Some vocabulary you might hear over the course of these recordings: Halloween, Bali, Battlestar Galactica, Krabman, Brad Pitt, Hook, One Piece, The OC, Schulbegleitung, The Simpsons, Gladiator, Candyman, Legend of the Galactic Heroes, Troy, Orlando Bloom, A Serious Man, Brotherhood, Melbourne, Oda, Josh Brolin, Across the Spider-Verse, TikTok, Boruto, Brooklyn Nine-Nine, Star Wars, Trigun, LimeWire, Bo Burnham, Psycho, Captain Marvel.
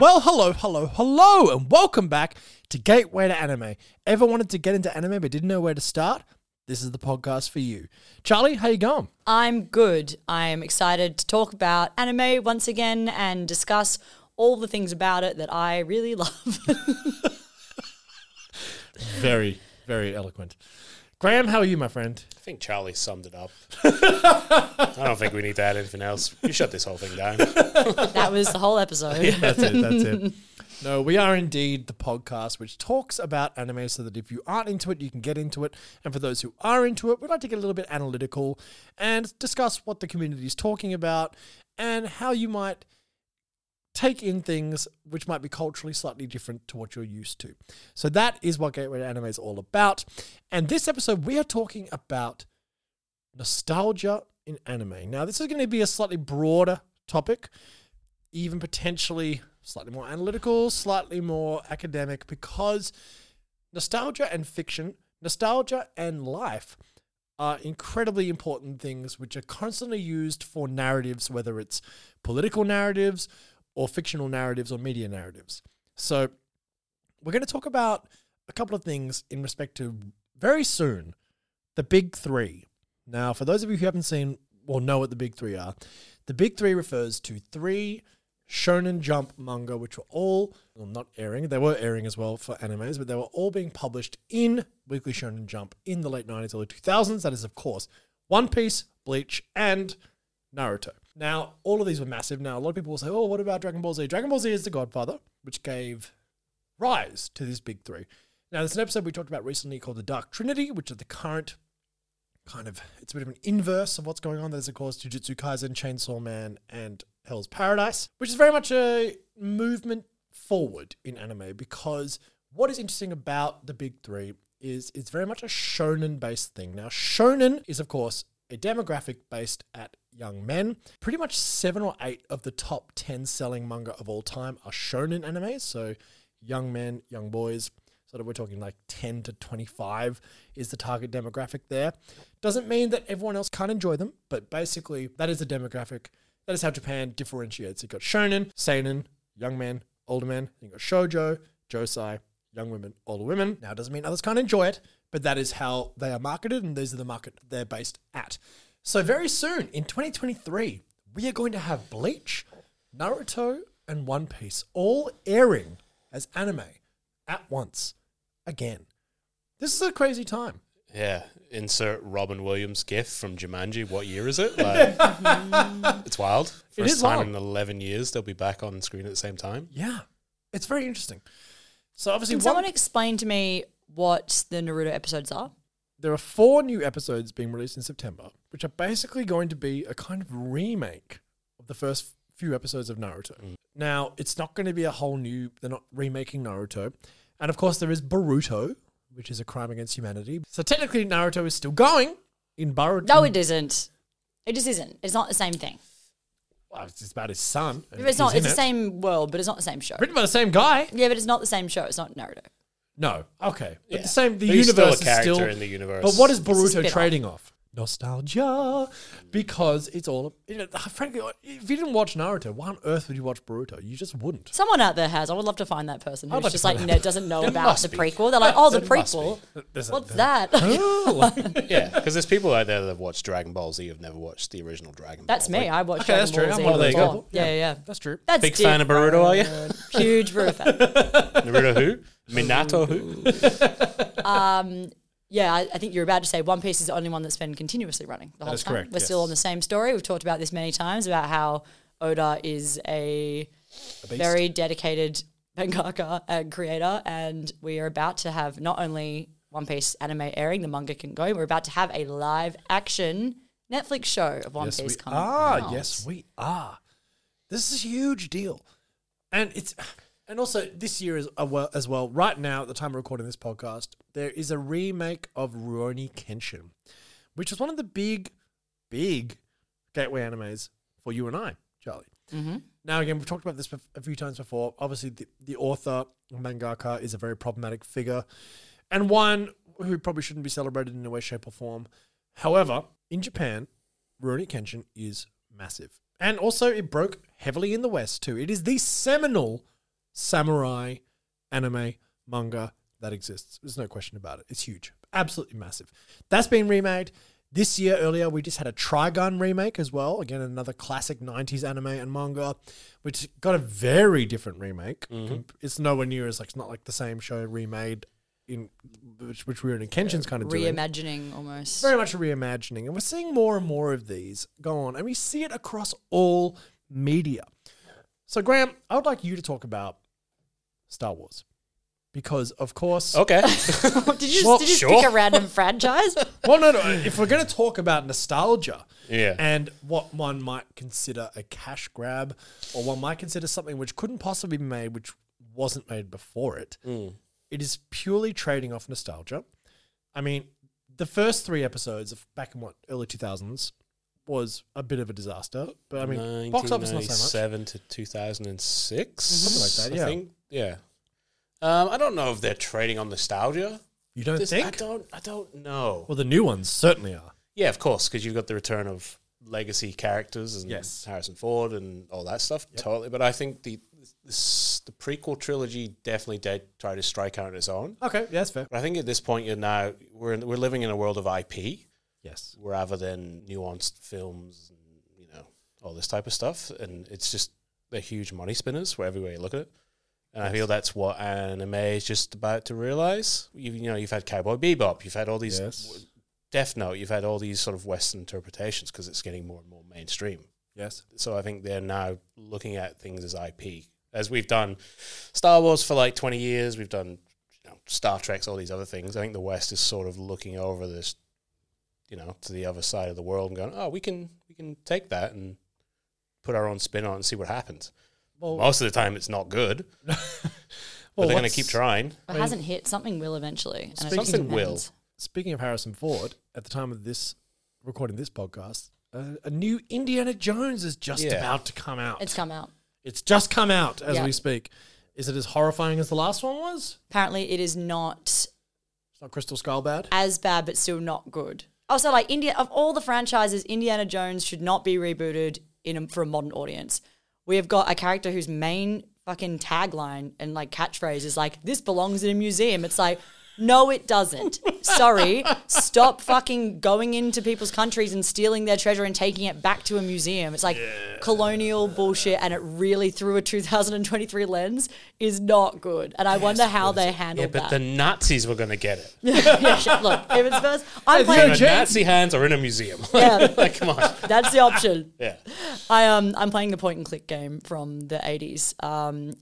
Well, hello, and welcome back to Gateway to Anime. Ever wanted to get into anime but didn't know where to start? This is the podcast for you. Charlie, how you going? I'm good. I'm excited to talk about anime once again and discuss all the things about it that I really love. Very, very eloquent. Graham, how are you, my friend? I think Charlie summed it up. I don't think we need to add anything else. You shut this whole thing down. That was the whole episode. Yeah, that's it. No, we are indeed the podcast which talks about anime so that if you aren't into it, you can get into it. And for those who are into it, we'd like to get a little bit analytical and discuss what the community is talking about and how you might take in things which might be culturally slightly different to what you're used to. So that is what Gateway to Anime is all about. And this episode, we are talking about nostalgia in anime. Now, this is going to be a slightly broader topic, even potentially slightly more analytical, slightly more academic, because nostalgia and fiction, nostalgia and life are incredibly important things which are constantly used for narratives, whether it's political narratives or fictional narratives or media narratives. So we're going to talk about a couple of things in respect to, very soon, the big three. Now, for those of you who haven't seen or know what the big three are, the big three refers to three Shonen Jump manga, which were all, well, not airing, they were airing as well for animes, but they were all being published in Weekly Shonen Jump in the late 90s, early 2000s. That is, of course, One Piece, Bleach, and Naruto. Now, all of these were massive. Now, a lot of people will say, oh, what about Dragon Ball Z? Dragon Ball Z is the godfather, which gave rise to these big three. Now, there's an episode we talked about recently called The Dark Trinity, which is the current kind of, it's a bit of an inverse of what's going on. There's, of course, Jujutsu Kaisen, Chainsaw Man, and Hell's Paradise, which is very much a movement forward in anime, because what is interesting about the big three is it's very much a shonen-based thing. Now, shonen is, of course, a demographic based at young men. Pretty much 7 or 8 of the top 10 selling manga of all time are shonen animes. So young men, young boys, sort of, we're talking like 10 to 25 is the target demographic there. Doesn't mean that everyone else can't enjoy them, but basically that is the demographic. That is how Japan differentiates. You've got shonen, seinen, young men, older men. You've got shoujo, josei, young women, older women. Now, it doesn't mean others can't enjoy it, but that is how they are marketed, and these are the market they're based at. So very soon, in 2023, we are going to have Bleach, Naruto, and One Piece all airing as anime at once again. This is a crazy time. Yeah. Insert Robin Williams gif from Jumanji. What year is it? Like, it's wild. First time in 11 years, they'll be back on screen at the same time. Yeah. It's very interesting. So obviously, can someone explain to me what the Naruto episodes are? There are 4 new episodes being released in September, which are basically going to be a kind of remake of the first few episodes of Naruto. Now, it's not going to be a whole new, they're not remaking Naruto. And of course, there is Boruto, which is a crime against humanity. So technically, Naruto is still going in Boruto. No, it isn't. It just isn't. It's not the same thing. Well, it's about his son. It's the same world, but it's not the same show. Written by the same guy. Yeah, but it's not the same show. It's not Naruto. No, okay. Yeah. But the same, the universe is still in the universe. But what is Boruto trading off? Nostalgia, because it's all, you know, frankly, if you didn't watch Naruto, why on earth would you watch Boruto? You just wouldn't. Someone out there has. I would love to find that person who's just like, doesn't know about the prequel. They're like, oh, the prequel? What's that? Yeah, because there's people out there that have watched Dragon Ball Z who've never watched the original Dragon Ball. That's me. I watched Dragon Ball Z. That's true. Yeah. That's true. Big fan of Boruto, are you? Huge Boruto fan. Naruto who? Minato who? Yeah, I think you're about to say One Piece is the only one that's been continuously running the whole time. That is correct. We're still on the same story. We've talked about this many times about how Oda is a very dedicated mangaka and creator, and we are about to have not only One Piece anime airing, the manga can go, we're about to have a live action Netflix show of One Piece coming out. Yes, we are. This is a huge deal. And it's... And also, this year as well, right now, at the time of recording this podcast, there is a remake of Rurouni Kenshin, which is one of the big, big gateway animes for you and I, Charlie. Mm-hmm. Now, again, we've talked about this a few times before. Obviously, the author, mangaka, is a very problematic figure and one who probably shouldn't be celebrated in a way, shape, or form. However, in Japan, Rurouni Kenshin is massive. And also, it broke heavily in the West, too. It is the seminal samurai anime manga that exists. There's no question about it. It's huge. Absolutely massive. That's been remade. This year earlier, we just had a Trigun remake as well. Again, another classic 90s anime and manga, which got a very different remake. Mm-hmm. It's nowhere near as like, it's not like the same show remade in which Rurouni Kenshin's kind of reimagining almost. Very much a reimagining. And we're seeing more and more of these go on. And we see it across all media. So Graham, I would like you to talk about Star Wars. Because, of course... Okay. did you just pick a random franchise? Well, no. If we're going to talk about nostalgia and what one might consider a cash grab, or one might consider something which couldn't possibly be made, which wasn't made before it, it is purely trading off nostalgia. I mean, the first three episodes of back in early 2000s was a bit of a disaster. But, I mean, box office not so much. 1997 to 2006. Something like that, yeah. I think, yeah. I don't know if they're trading on nostalgia. You don't think? I don't know. Well, the new ones certainly are. Yeah, of course, because you've got the return of legacy characters and Harrison Ford and all that stuff. Yep. Totally. But I think the prequel trilogy definitely did try to strike out on its own. Okay, yeah, that's fair. But I think at this point we're living in a world of IP. Yes. Rather than nuanced films and, you know, all this type of stuff. And it's just they're huge money spinners wherever you look at it. And I feel that's what anime is just about to realize. You know, you've had Cowboy Bebop, you've had all these Death Note, you've had all these sort of Western interpretations because it's getting more and more mainstream. Yes. So I think they're now looking at things as IP. As we've done Star Wars for like 20 years, we've done Star Trek, all these other things. I think the West is sort of looking over this, to the other side of the world and going, oh, we can take that and put our own spin on it and see what happens. Well, most of the time, it's not good. Well, but they're going to keep trying. It hasn't hit. Something will eventually. And something will. Speaking of Harrison Ford, at the time of this recording this podcast, a new Indiana Jones is just about to come out. It's come out. It's just come out as we speak. Is it as horrifying as the last one was? Apparently, it is not. It's not Crystal Skull bad? As bad, but still not good. Also, like of all the franchises, Indiana Jones should not be rebooted for a modern audience. We have got a character whose main fucking tagline and like catchphrase is like, this belongs in a museum. It's like, no, it doesn't. Sorry. Stop fucking going into people's countries and stealing their treasure and taking it back to a museum. It's like colonial bullshit, and it really, through a 2023 lens, is not good. And I wonder how they handled that. Yeah, but the Nazis were going to get it. Look, if it's first... I'm playing... The Nazi hands are in a museum. Yeah. Like, come on. That's the option. Yeah. I'm playing the point-and-click game from the 80s.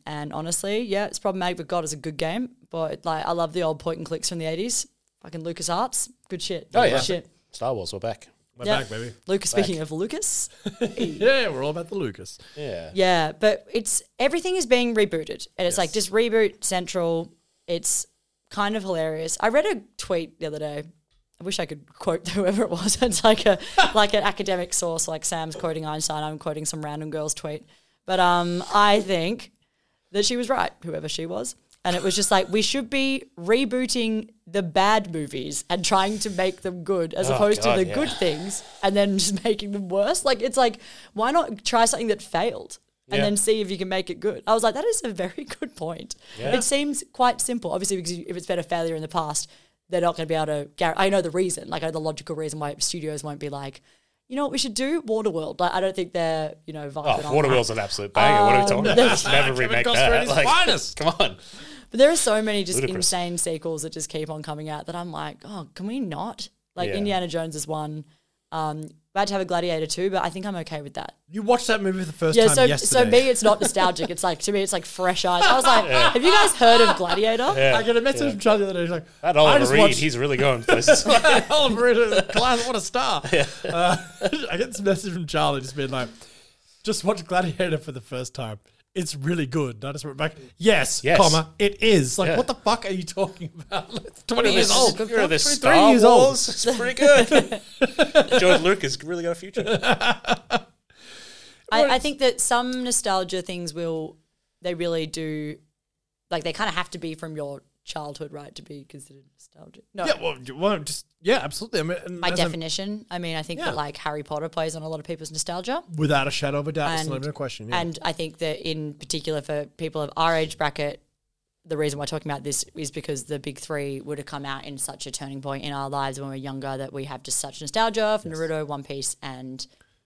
And honestly, it's problematic, but God, it's a good game. But like, I love the old point and clicks from the 80s. Fucking LucasArts. Good shit. Oh, yeah. Shit. Star Wars, we're back. We're back, baby. Lucas, speaking of Lucas. We're all about the Lucas. Yeah. Yeah, but everything is being rebooted. And it's like, just reboot Central. It's kind of hilarious. I read a tweet the other day. I wish I could quote whoever it was. It's like an academic source, like Sam's quoting Einstein. I'm quoting some random girl's tweet. But I think that she was right, whoever she was. And it was just like, we should be rebooting the bad movies and trying to make them good as opposed to the good things and then just making them worse. Like, it's like, why not try something that failed and then see if you can make it good? I was like, that is a very good point. Yeah. It seems quite simple. Obviously, because if it's been a failure in the past, they're not going to be able to I know the reason. Like, I know the logical reason why studios won't be like, you know what we should do? Waterworld. Like, I don't think they're, vibing on Waterworld's an absolute banger. What are we talking about? Never remake that. Like, come on. But there are so many just insane sequels that just keep on coming out that I'm like, oh, can we not? Like, Indiana Jones is one. About to have a Gladiator 2, but I think I'm okay with that. You watched that movie for the first time yesterday. So me, it's not nostalgic. It's like, to me, it's like fresh eyes. I was like, have you guys heard of Gladiator? Yeah. I got a message from Charlie the other day. He's like, that Oliver Reed, he's really going places. Oliver Reed is a class, what a star. Yeah. I get this message from Charlie just being like, just watch Gladiator for the first time. It's really good. And I just went back, yes, comma, it is. Like, what the fuck are you talking about? It's 20 years old. You're this Star Wars. It's pretty good. George Lucas really got a future. I think that some nostalgia things they really do, like, they kind of have to be from your childhood right to be considered nostalgic. No. Yeah, well, just, yeah, absolutely. I mean, by definition, I think that like Harry Potter plays on a lot of people's nostalgia. Without a shadow of a doubt, it's not even a question. Yeah. And I think that in particular for people of our age bracket, the reason we're talking about this is because the big three would have come out in such a turning point in our lives when we were younger that we have just such nostalgia for Naruto, One Piece and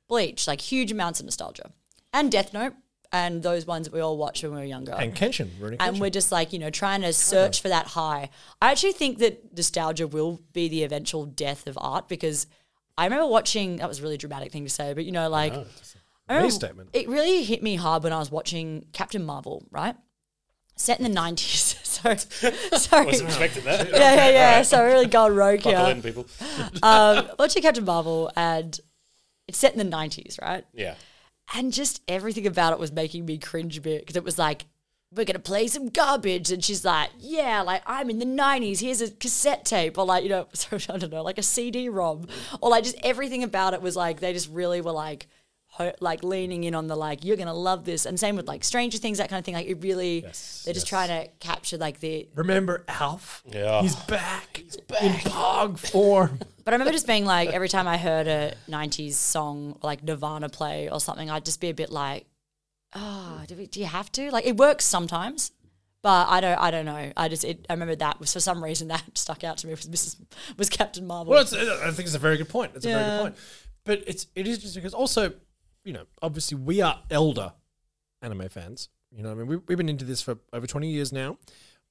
Bleach, like huge amounts of nostalgia. And Death Note. And those ones that we all watched when we were younger. And Kenshin. Rurouni Kenshin. And we're just like, trying to search for that high. I actually think that nostalgia will be the eventual death of art because I remember watching, that was a really dramatic thing to say, but statement. It really hit me hard when I was watching Captain Marvel, right? Set in the 90s. Sorry. I wasn't expecting that. Yeah. Right. So I really gone rogue here. Buckle in, people. Watching Captain Marvel and it's set in the 90s, right? Yeah. And just everything about it was making me cringe a bit because it was like, we're going to play some garbage. And she's like, yeah, like I'm in the 90s. Here's a cassette tape or like, I don't know, like a CD-ROM. Or like just everything about it was like, they just really were like leaning in on the like, you're going to love this. And same with like Stranger Things, that kind of thing. Like it really, they're just trying to capture like the... Remember Alf? Yeah. He's back. In Pog form. But I remember just being like, every time I heard a 90s song, like Nirvana play or something, I'd just be a bit like, do you have to? Like, it works sometimes, but I don't know. I remember that was for some reason that stuck out to me was Captain Marvel. Well, I think it's a very good point. It's a very good point. But it is just because also, obviously we are elder anime fans. We've been into this for over 20 years now.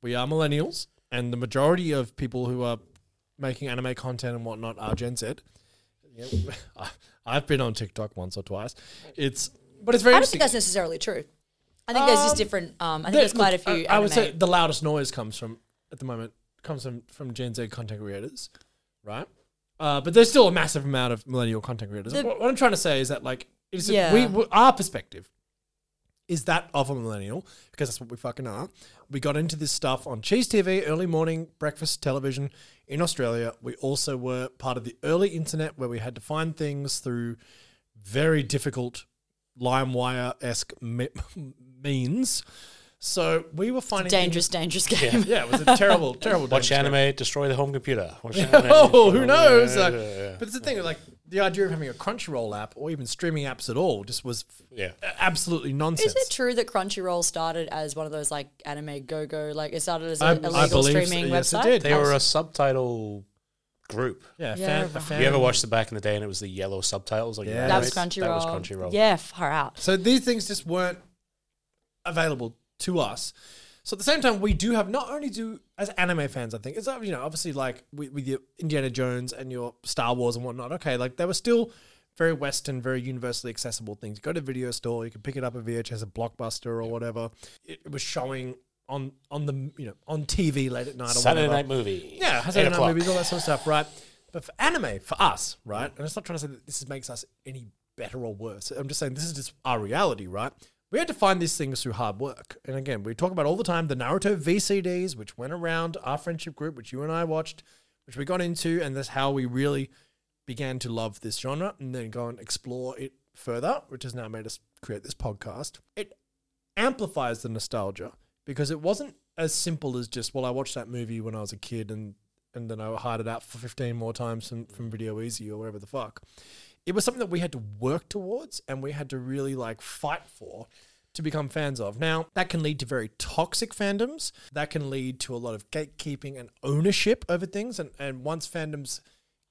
We are millennials, and the majority of people who are making anime content and whatnot are Gen Z. I've been on TikTok once or twice. It's very. I don't think that's necessarily true. I think there's just different. I think there's quite a few. I would say the loudest noise comes from Gen Z content creators, right? But there's still a massive amount of millennial content creators. What I'm trying to say is that our perspective is that of a millennial, because that's what we fucking are. We got into this stuff on Cheese TV, early morning, breakfast television in Australia. We also were part of the early internet where we had to find things through very difficult LimeWire-esque means. So we were finding... dangerous game. Yeah, it was a terrible, terrible Watch anime, game. Destroy the home computer. Watch anime, who knows? But it's the thing, the idea of having a Crunchyroll app or even streaming apps at all just was absolutely nonsense. Is it true that Crunchyroll started as one of those, anime go-go, it started as an illegal streaming website? Yes, it did. They were a subtitle... group. You ever watched the back in the day and it was the yellow subtitles? That was Crunchyroll. Yeah, far out. So these things just weren't available to us. So at the same time, we do have, not only do, as anime fans, I think, it's obviously with your Indiana Jones and your Star Wars and whatnot, they were still very Western, very universally accessible things. You go to a video store, you can pick it up a VHS, a Blockbuster or whatever. It was showing... on TV late at night or Saturday whatever. Night movie. Yeah, Saturday night movies, all that sort of stuff, right? But for anime, for us, right? And it's not trying to say that this makes us any better or worse. I'm just saying this is just our reality, right? We had to find these things through hard work. And again, we talk about all the time the Naruto VCDs, which went around our friendship group, which you and I watched, which we got into, and that's how we really began to love this genre and then go and explore it further, which has now made us create this podcast. It amplifies the nostalgia. Because it wasn't as simple as just, I watched that movie when I was a kid and then I hired it out for 15 more times from Video Easy or whatever the fuck. It was something that we had to work towards and we had to really fight for to become fans of. Now, that can lead to very toxic fandoms. That can lead to a lot of gatekeeping and ownership over things. And once fandoms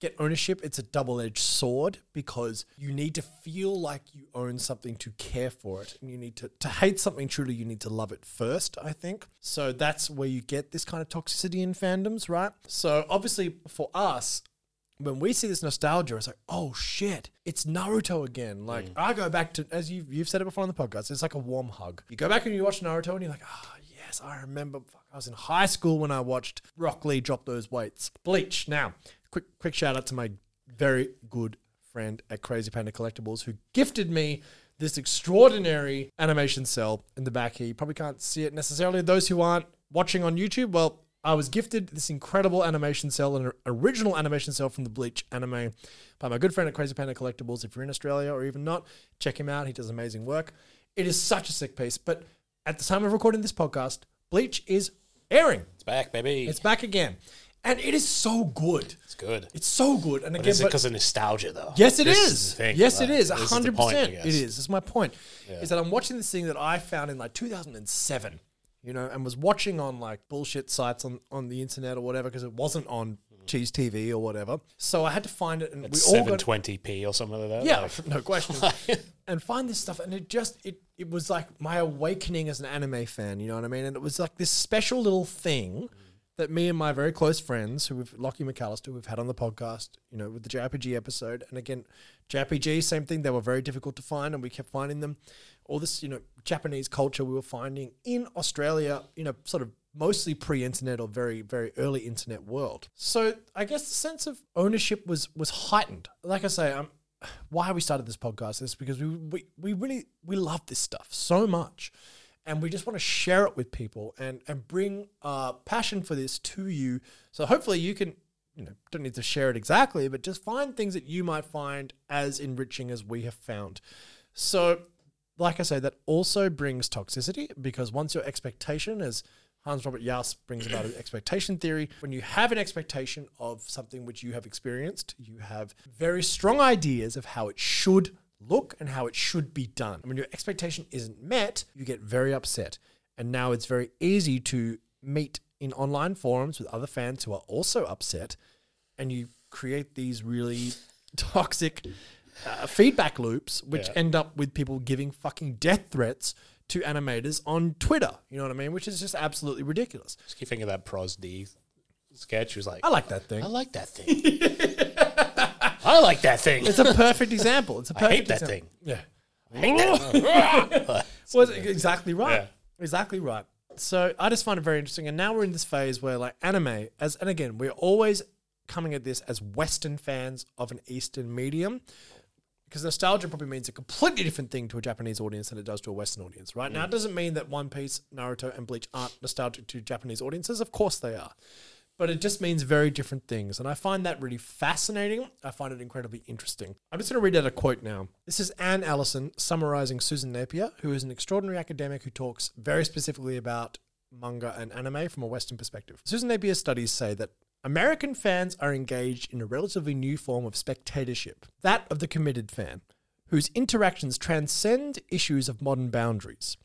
get ownership, it's a double-edged sword because you need to feel like you own something to care for it. And you need to hate something truly, you need to love it first, I think. So that's where you get this kind of toxicity in fandoms, right? So obviously for us, when we see this nostalgia, it's like, oh shit, it's Naruto again. I go back to, as you've said it before on the podcast, it's like a warm hug. You go back and you watch Naruto and you're like, yes, I remember. I was in high school when I watched Rock Lee drop those weights. Bleach. Now, quick shout out to my very good friend at Crazy Panda Collectibles who gifted me this extraordinary animation cell in the back here. You probably can't see it necessarily. Those who aren't watching on YouTube, well, I was gifted this incredible animation cell, an original animation cell from the Bleach anime by my good friend at Crazy Panda Collectibles. If you're in Australia or even not, check him out. He does amazing work. It is such a sick piece. But at the time of recording this podcast, Bleach is airing. It's back, baby. It's back again. And it is so good. It's good. It's so good. And again, is it because of nostalgia, though? Yes, it is. Yes, it is. 100%. It is. That's my point. Yeah. Is that I'm watching this thing that I found in like 2007, you know, and was watching on like bullshit sites on the internet or whatever because it wasn't on Cheese TV or whatever. So I had to find it. And we all got 720p or something like that. Yeah, like, no question. And find this stuff. And it just, it was like my awakening as an anime fan, you know what I mean? And it was like this special little thing that me and my very close friends, who we've, Lockie McAllister, we've had on the podcast, you know, with the JRPG episode. And again, JRPG, same thing. They were very difficult to find and we kept finding them. All this, you know, Japanese culture we were finding in Australia, you know, sort of mostly pre-internet or very, very early internet world. So I guess the sense of ownership was heightened. Like I say, why we started this podcast is because we really love this stuff so much. And we just want to share it with people and bring passion for this to you. So hopefully you can, you know, don't need to share it exactly, but just find things that you might find as enriching as we have found. So like I say, that also brings toxicity because once your expectation, as Hans Robert Jauss brings about an expectation theory, when you have an expectation of something which you have experienced, you have very strong ideas of how it should look and how it should be done. And when your expectation isn't met, you get very upset. And now it's very easy to meet in online forums with other fans who are also upset, and you create these really toxic feedback loops, which end up with people giving fucking death threats to animators on Twitter. You know what I mean? Which is just absolutely ridiculous. Just keep thinking of that Pros D sketch. He was like, I like that thing. I like that thing. I like that thing. It's a perfect example. It's a perfect example. I hate that thing. Yeah. Well, exactly right. Yeah. Exactly right. So I just find it very interesting. And now we're in this phase where like anime, and again, we're always coming at this as Western fans of an Eastern medium because nostalgia probably means a completely different thing to a Japanese audience than it does to a Western audience, right? Mm. Now, it doesn't mean that One Piece, Naruto, and Bleach aren't nostalgic to Japanese audiences. Of course they are. But it just means very different things. And I find that really fascinating. I find it incredibly interesting. I'm just going to read out a quote now. This is Anne Allison summarizing Susan Napier, who is an extraordinary academic who talks very specifically about manga and anime from a Western perspective. Susan Napier's studies say that American fans are engaged in a relatively new form of spectatorship, that of the committed fan, whose interactions transcend issues of modern boundaries.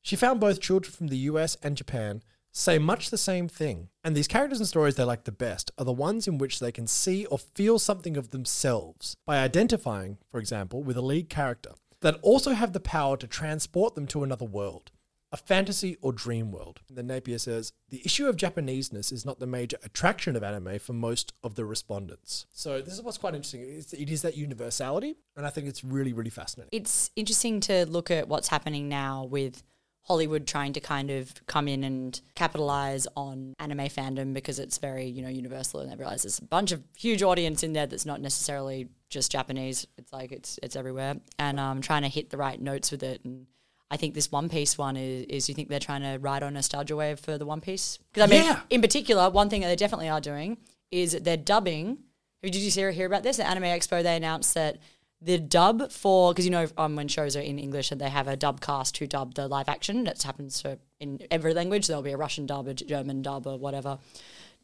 She found both children from the US and Japan say much the same thing. And these characters and stories they like the best are the ones in which they can see or feel something of themselves by identifying, for example, with a lead character that also have the power to transport them to another world, a fantasy or dream world. And then Napier says, the issue of Japaneseness is not the major attraction of anime for most of the respondents. So this is what's quite interesting. It is that universality. And I think it's really, really fascinating. It's interesting to look at what's happening now with Hollywood trying to kind of come in and capitalize on anime fandom because it's very, you know, universal, and they realize there's a bunch of huge audience in there that's not necessarily just Japanese. It's like it's everywhere, and trying to hit the right notes with it. And I think this One Piece one is you think they're trying to ride on a nostalgia wave for the One Piece? Because I mean, in particular, one thing that they definitely are doing is they're dubbing. Did you hear about this? At Anime Expo, they announced that the dub for, because you know when shows are in English and they have a dub cast who dub the live action, that happens in every language. There'll be a Russian dub, a German dub, or whatever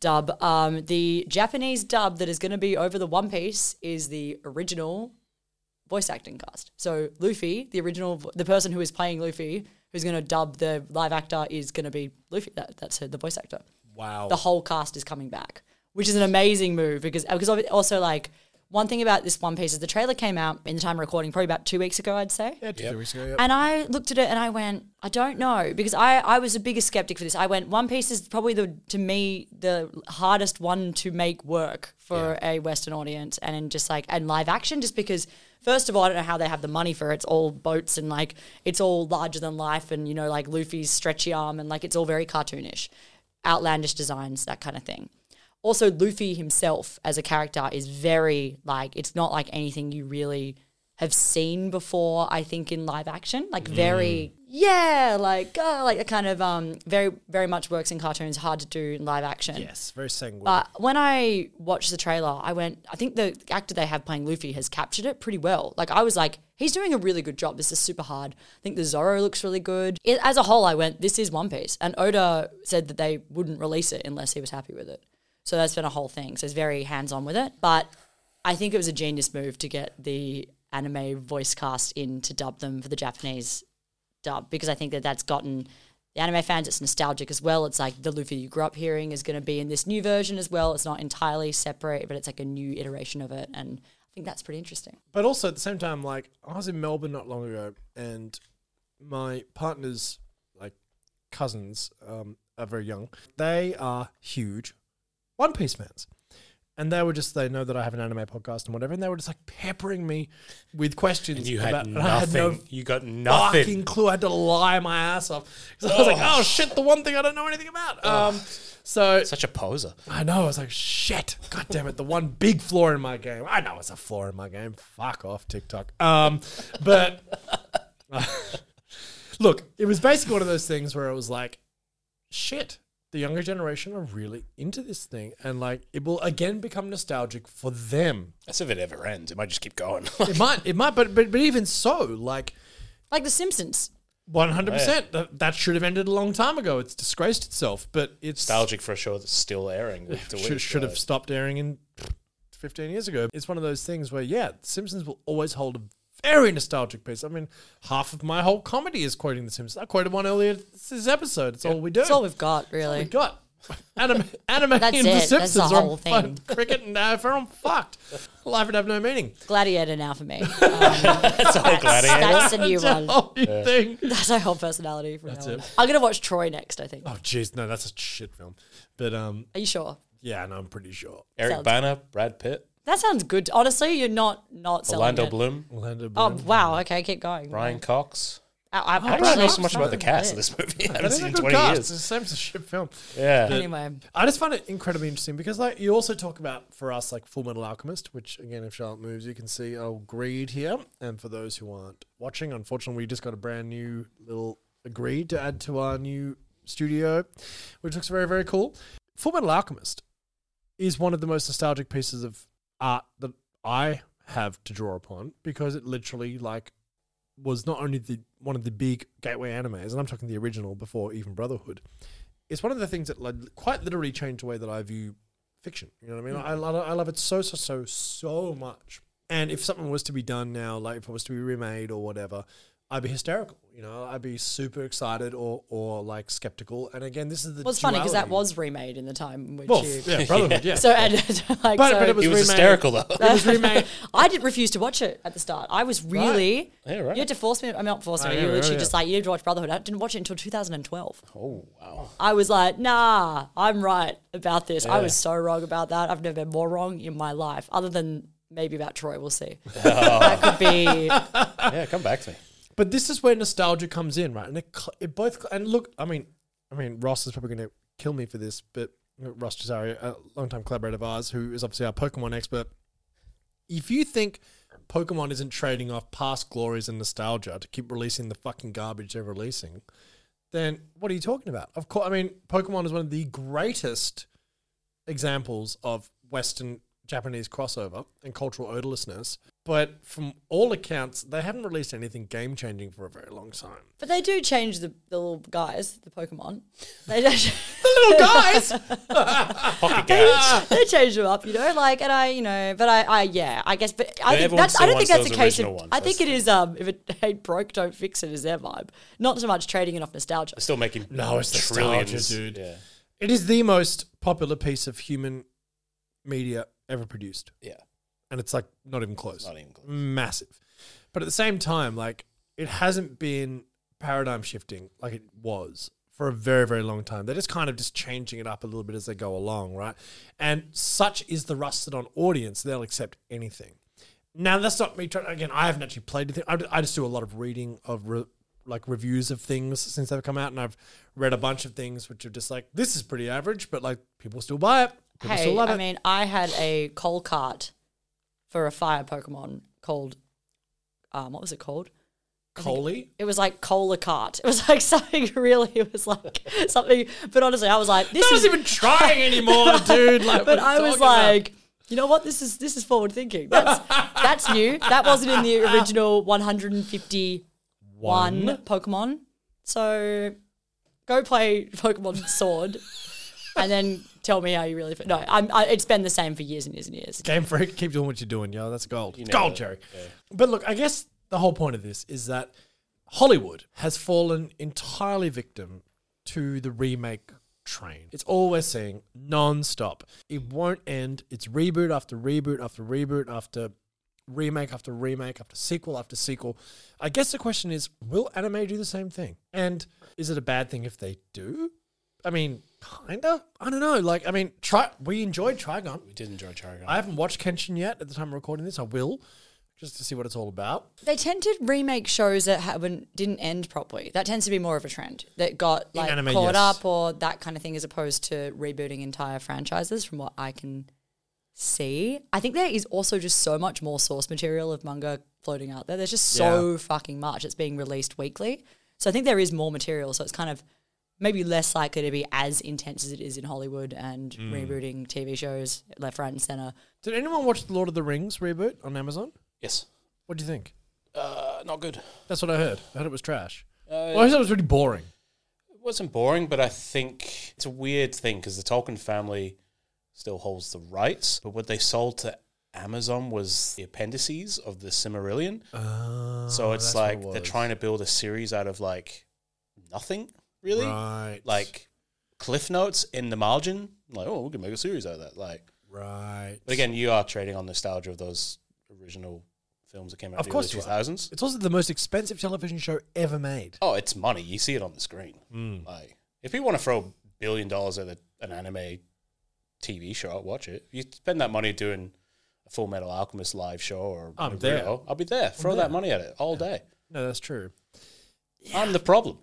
dub. The Japanese dub that is going to be over the One Piece is the original voice acting cast. So Luffy, the person who is playing Luffy, who's going to dub the live actor, is going to be Luffy. That's the voice actor. Wow. The whole cast is coming back, which is an amazing move because also like, one thing about this One Piece is the trailer came out in the time of recording probably about 2 weeks ago, I'd say. Yeah, 2 weeks ago, And I looked at it and I went, I don't know, because I was the biggest skeptic for this. I went, One Piece is probably, to me, the hardest one to make work for a Western audience and just like, and live action, just because, first of all, I don't know how they have the money for it. It's all boats and like, it's all larger than life and, you know, like Luffy's stretchy arm and like, it's all very cartoonish, outlandish designs, that kind of thing. Also, Luffy himself as a character is very, like, it's not like anything you really have seen before, I think, in live action. Like, very yeah, like a kind of very, very much works in cartoons, hard to do in live action. Yes, very sanguine. But when I watched the trailer, I think the actor they have playing Luffy has captured it pretty well. Like, I was like, he's doing a really good job. This is super hard. I think the Zoro looks really good. As a whole, I went, this is One Piece. And Oda said that they wouldn't release it unless he was happy with it. So that's been a whole thing. So he's very hands-on with it. But I think it was a genius move to get the anime voice cast in to dub them for the Japanese dub, because I think that that's gotten the anime fans, it's nostalgic as well. It's like the Luffy you grew up hearing is going to be in this new version as well. It's not entirely separate, but it's like a new iteration of it. And I think that's pretty interesting. But also at the same time, like, I was in Melbourne not long ago, and my partner's like cousins are very young. They are huge One Piece fans, and they were just, they know that I have an anime podcast and whatever, and they were just like peppering me with questions. And you had nothing. I had no you got nothing. Fucking clue. I had to lie my ass off. So I was like, oh shit, the one thing I don't know anything about. So such a poser. I know. I was like, shit, god damn it, the one big flaw in my game. I know it's a flaw in my game. Fuck off, TikTok. But look, it was basically one of those things where it was like, shit, the younger generation are really into this thing, and like it will again become nostalgic for them. As if it ever ends, it might just keep going. It might, but even so, like The Simpsons. 100%. That should have ended a long time ago. It's disgraced itself, but it's nostalgic for a show that's still airing. Should have stopped airing in 15 years ago. It's one of those things where, yeah, The Simpsons will always hold a very nostalgic piece. I mean, half of my whole comedy is quoting The Simpsons. I quoted one earlier this episode. It's all we do. It's all we've got, really. It's all we've got. Anime and it. The Simpsons that's the whole thing. Cricket and AFL, I'm fucked. Life would have no meaning. Gladiator now for me. That's a whole Gladiator. That's a new one. Thing. That's our whole personality from now on. I'm going to watch Troy next, I think. Oh, jeez. No, that's a shit film. But are you sure? Yeah, no, I'm pretty sure. Eric Bana, good. Brad Pitt. That sounds good. Honestly, you're not selling it. Orlando Bloom. Oh, wow. Okay, keep going. Ryan Cox. I don't know so much about the cast of this movie. I haven't seen it in 20 years. It's the same as a shit film. Yeah. But anyway. I just find it incredibly interesting because, like, you also talk about, for us, like Full Metal Alchemist, which, again, if Charlotte moves, you can see greed here. And for those who aren't watching, unfortunately, we just got a brand new little greed to add to our new studio, which looks very, very cool. Full Metal Alchemist is one of the most nostalgic pieces of art that I have to draw upon, because it literally, like, was not only one of the big gateway animes, and I'm talking the original before even Brotherhood. It's one of the things that, like, quite literally changed the way that I view fiction. You know what I mean? I love it so much. And if something was to be done now, like if it was to be remade or whatever, I'd be hysterical. You know, I'd be super excited or like skeptical. And again, this is the. Well, it's funny because that was remade in the time. Brotherhood. Yeah. So, but it was hysterical though. It was remade. I did refuse to watch it at the start. I was really. Right. Yeah, right. You had to force me. I'm not forcing you. Literally just like, you had to watch Brotherhood. I didn't watch it until 2012. Oh wow. I was like, nah, I'm right about this. Yeah. I was so wrong about that. I've never been more wrong in my life, other than maybe about Troy. We'll see. Oh. That could be. Yeah, come back to me. But this is where nostalgia comes in, right? And it both, and look, I mean, Ross is probably going to kill me for this, but Ross Cesario, a longtime collaborator of ours, who is obviously our Pokemon expert. If you think Pokemon isn't trading off past glories and nostalgia to keep releasing the fucking garbage they're releasing, then what are you talking about? Of course, I mean, Pokemon is one of the greatest examples of Western Japanese crossover and cultural odorlessness. But from all accounts, they haven't released anything game-changing for a very long time. But they do change the little guys, the Pokemon. They don't the little guys! They change them up, you know? Like, and I don't think that's the case. I think it is, if it ain't broke, don't fix it is their vibe. Not so much trading it off nostalgia. They're still making it's trillions, dude. Yeah. It is the most popular piece of human media ever produced. Yeah. And it's like not even close. Massive. But at the same time, like, it hasn't been paradigm shifting like it was for a very, very long time. They're just kind of just changing it up a little bit as they go along, right? And such is the rusted on audience, they'll accept anything. Now, that's not me trying, again, I haven't actually played anything. I just do a lot of reading of reviews of things since they've come out, and I've read a bunch of things which are just like, this is pretty average, but like people still buy it. People still love it. I mean, I had a coal cart for a fire Pokemon called, what was it called? Coley? It was like Cola Cart. It was like something really, it was like something, but honestly, I was like, this is... even trying anymore, dude. Like, but I was like, you know what? This is forward thinking. That's new. That wasn't in the original 151 Pokemon. So go play Pokemon Sword and then tell me how you really feel. No, it's been the same for years and years and years. Game Freak, keep doing what you're doing, yo. That's gold. You know gold, Jerry. Yeah. But look, I guess the whole point of this is that Hollywood has fallen entirely victim to the remake train. It's all we're seeing non-stop. It won't end. It's reboot after reboot after reboot after remake after remake after sequel after sequel. I guess the question is, will anime do the same thing? And is it a bad thing if they do? I mean, kinda. I don't know. Like, I mean, we enjoyed Trigun. We did enjoy Trigun. I haven't watched Kenshin yet at the time of recording this. I will. Just to see what it's all about. They tend to remake shows that didn't end properly. That tends to be more of a trend that got like anime, caught up or that kind of thing, as opposed to rebooting entire franchises. From what I can see, I think there is also just so much more source material of manga floating out there. There's just so fucking much. It's being released weekly, so I think there is more material. So it's kind of maybe less likely to be as intense as it is in Hollywood and rebooting TV shows left, right, and center. Did anyone watch the Lord of the Rings reboot on Amazon? Yes. What do you think? Not good. That's what I heard. I heard it was trash. I heard it was really boring. It wasn't boring, but I think it's a weird thing because the Tolkien family still holds the rights, but what they sold to Amazon was the appendices of the Silmarillion. So it's like they're trying to build a series out of like nothing, really. Right. Like cliff notes in the margin. Like, oh, we can make a series out of that. Like, right. But again, you are trading on nostalgia of those original films that came out in the early 2000s. It's also the most expensive television show ever made. Oh, it's money. You see it on the screen. Like, if you want to throw $1 billion at an anime TV show, I'll watch it. You spend that money doing a Full Metal Alchemist live show or I'm there. I'll be there. Throw that money at it all day. No, that's true. Yeah. I'm the problem.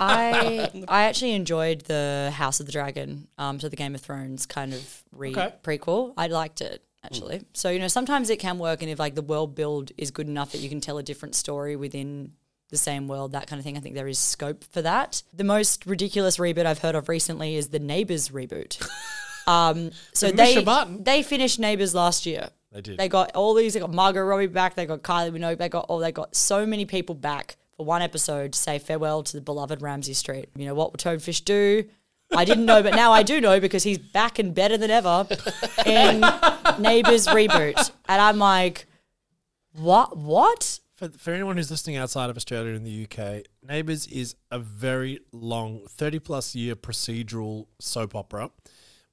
I actually enjoyed the House of the Dragon, so the Game of Thrones kind of prequel. I liked it. Actually. So, you know, sometimes it can work, and if like the world build is good enough that you can tell a different story within the same world, that kind of thing, I think there is scope for that. The most ridiculous reboot I've heard of recently is the Neighbours reboot. So they finished Neighbours last year. They did. They got all these, they got Margot Robbie back, they got Kylie Minogue, they got so many people back for one episode to say farewell to the beloved Ramsay Street. You know, what will Toadfish do? I didn't know, but now I do know because he's back and better than ever in Neighbours reboot. And I'm like, what? For anyone who's listening outside of Australia and the UK, Neighbours is a very long, 30-plus year procedural soap opera.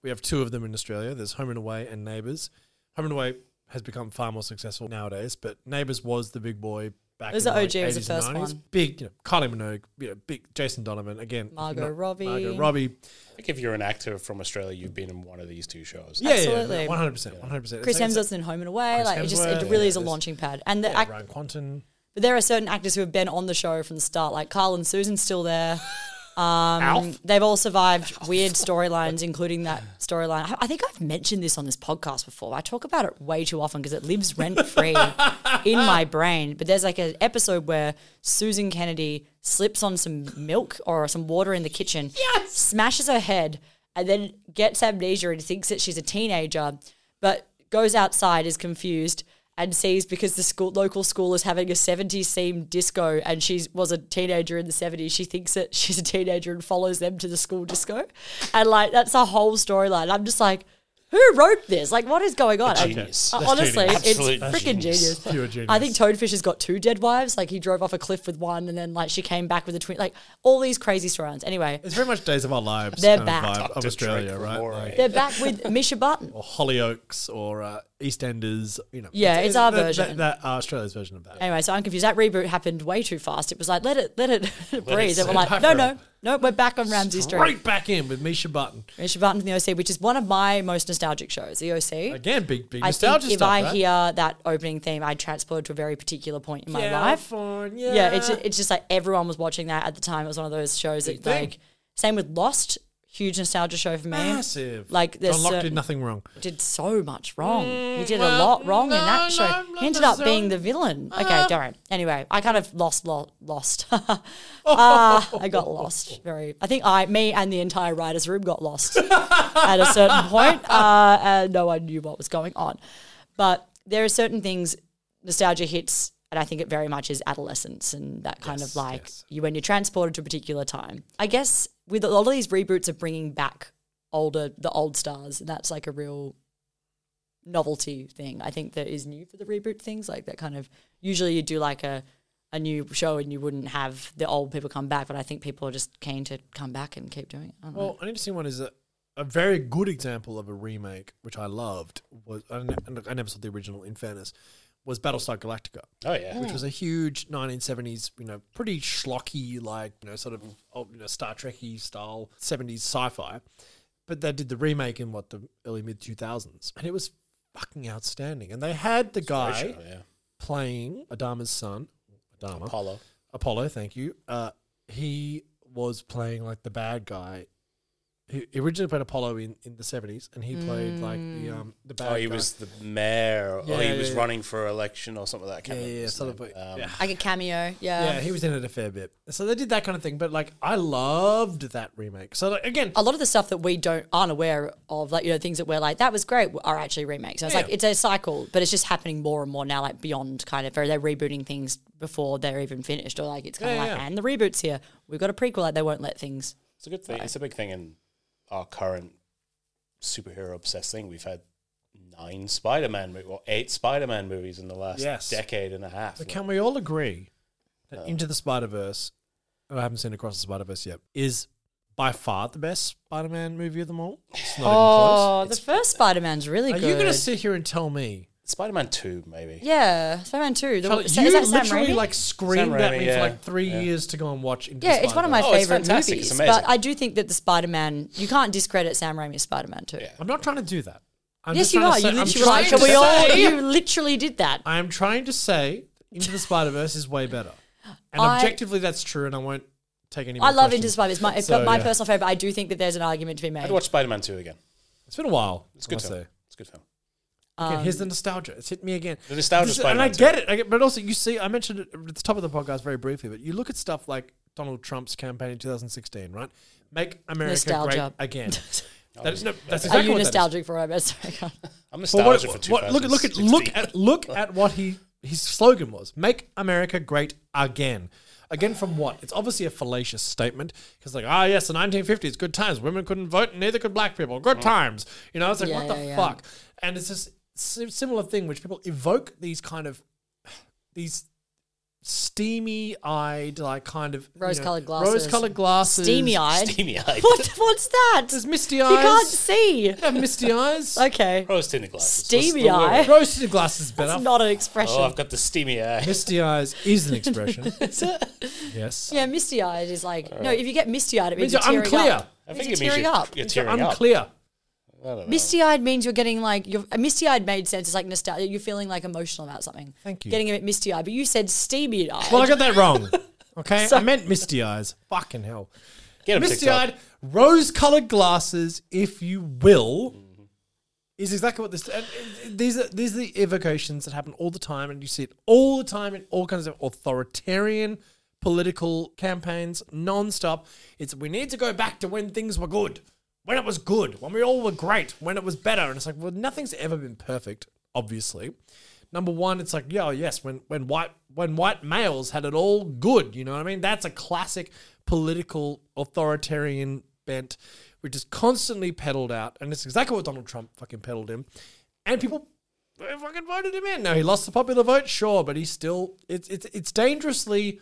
We have two of them in Australia. There's Home and Away and Neighbours. Home and Away has become far more successful nowadays, but Neighbours was the big boy. Back it was the OG, it was the first 90s. One. Big, you know, Kylie Minogue, you know, big Jason Donovan, again. Margot Robbie. I think if you're an actor from Australia, you've been in one of these two shows. Yeah, absolutely. 100%. Chris Hemsworth's in Home and Away. Chris Hemsworth, it really is a launching pad. And Ryan Quanten. But there are certain actors who have been on the show from the start, like Carl and Susan's still there. Alf. They've all survived weird storylines, including that storyline. I think I've mentioned this on this podcast before. I talk about it way too often because it lives rent-free in my brain. But there's like an episode where Susan Kennedy slips on some milk or some water in the kitchen, smashes her head, and then gets amnesia and thinks that she's a teenager, but goes outside, is confused, and sees because the local school is having a 70s themed disco and she was a teenager in the 70s. She thinks that she's a teenager and follows them to the school disco. And like, that's a whole storyline. I'm just like, who wrote this? Like, what is going on? Genius. Honestly, it's freaking genius. You're a genius. I think Toadfish has got two dead wives. Like, he drove off a cliff with one and then like she came back with a twin. Like, all these crazy storylines. Anyway. It's very much Days of Our Lives. They're back. Of Australia, right? Like, they're back with Misha Barton. Or Hollyoaks or EastEnders. You know. Yeah, it's our version. Australia's version of that. Anyway, so I'm confused. That reboot happened way too fast. It was like, let it breathe. And we're like, no, we're back on Ramsay Street. Straight back in with Misha Barton. Misha Barton from The OC, which is one of my most nostalgic shows, The OC. Again, big nostalgia stuff, I think if I hear that opening theme, I transport to a very particular point in my life. California. Yeah, it's just like everyone was watching that at the time. It was one of those shows that like, same with Lost, huge nostalgia show for me. Massive. Like, John Locke did nothing wrong. Did so much wrong. He did a lot wrong in that show. He ended up being the villain. Okay, don't. Anyway, I kind of lost. I got lost. I think me and the entire writer's room got lost at a certain point. And no one knew what was going on. But there are certain things nostalgia hits, and I think it very much is adolescence and that kind of like you when you're transported to a particular time. I guess with a lot of these reboots are bringing back the old stars, and that's like a real novelty thing. I think that is new for the reboot things, like that kind of usually you do like a new show and you wouldn't have the old people come back, but I think people are just keen to come back and keep doing it. Well, an interesting one is that a very good example of a remake, which I loved, was I never saw the original, in fairness, was Battlestar Galactica. Oh, yeah. Which was a huge 1970s, pretty schlocky, sort of old, Star Trek-y style 70s sci-fi. But they did the remake in, the early mid-2000s. And it was fucking outstanding. And they had the guy playing Adama's son. Adama. Apollo, thank you. He was playing, the bad guy. He originally played Apollo in the 70s, and he played the bad guy. He was the mayor, or he was running for election or something like that. Like a cameo. Yeah, he was in it a fair bit. So they did that kind of thing, but I loved that remake. So again, a lot of the stuff that we aren't aware of, things that we're like that was great, are actually remakes. So it's it's a cycle, but it's just happening more and more now, beyond kind of, or they're rebooting things before they're even finished, or it's kind of and the reboot's here. We've got a prequel. They won't let things. It's a good thing. It's a big thing in our current superhero obsessed thing. We've had 9 Spider-Man movies, or 8 Spider-Man movies in the last decade and a half. But can we all agree that Into the Spider-Verse, I haven't seen Across the Spider-Verse yet, is by far the best Spider-Man movie of them all? It's not even close. The first Spider-Man's really good. Are you going to sit here and tell me? Spider-Man 2, maybe. Yeah, Spider-Man 2. Screamed at me for 3 years to go and watch. It's one of my favourite movies. But I do think that the Spider-Man, you can't discredit Sam Raimi's Spider-Man 2. Yeah. I'm not trying to do that. You literally did that. I am trying to say Into the Spider-Verse is way better. And objectively that's true, and I won't take any more I love questions. Into the Spider-Verse. It's my personal favourite. I do think that there's an argument to be made. I'd watch Spider-Man 2 again. It's been a while. It's good film. It's a good film. Again, here's the nostalgia. It's hit me again. The nostalgia Spider-Man. And I get it. But also, you see, I mentioned it at the top of the podcast very briefly, but you look at stuff like Donald Trump's campaign in 2016, right? Make America great again. Are you nostalgic for America? I'm nostalgic for 2016. Look at what his slogan was. Make America great again. Again from what? It's obviously a fallacious statement because yes, the 1950s, good times. Women couldn't vote and neither could black people. Good times. It's what the fuck? And it's this similar thing which people evoke these kind of these steamy-eyed kind of rose-colored glasses. Rose-colored glasses. Steamy-eyed? Steamy-eyed. What's that? There's misty eyes. You can't see. You have misty eyes. Okay. Rose-tinted glasses. Steamy eye. Rose-tinted glasses better. That's not an expression. Oh, I've got the steamy eye. Misty eyes is an expression. Is it? Yes. Yeah, misty-eyed is no, if you get misty-eyed, it means you're tearing unclear. Up. I think it means you're tearing up. You're unclear. Misty-eyed means you're getting misty-eyed made sense. It's nostalgia. You're feeling emotional about something. Thank you. Getting a bit misty-eyed, but you said steamy-eyed. Well, I got that wrong. Okay, I meant misty eyes. Fucking hell. Get misty-eyed, rose-colored glasses, if you will, is exactly what this. These are the evocations that happen all the time, and you see it all the time in all kinds of authoritarian political campaigns, nonstop. We need to go back to when things were good. When it was good, when we all were great, when it was better. And it's nothing's ever been perfect, obviously. Number one, it's when white males had it all good, you know what I mean? That's a classic political authoritarian bent, which is constantly peddled out. And it's exactly what Donald Trump fucking peddled in. And people fucking voted him in. Now, he lost the popular vote, sure, but he's still... It's dangerously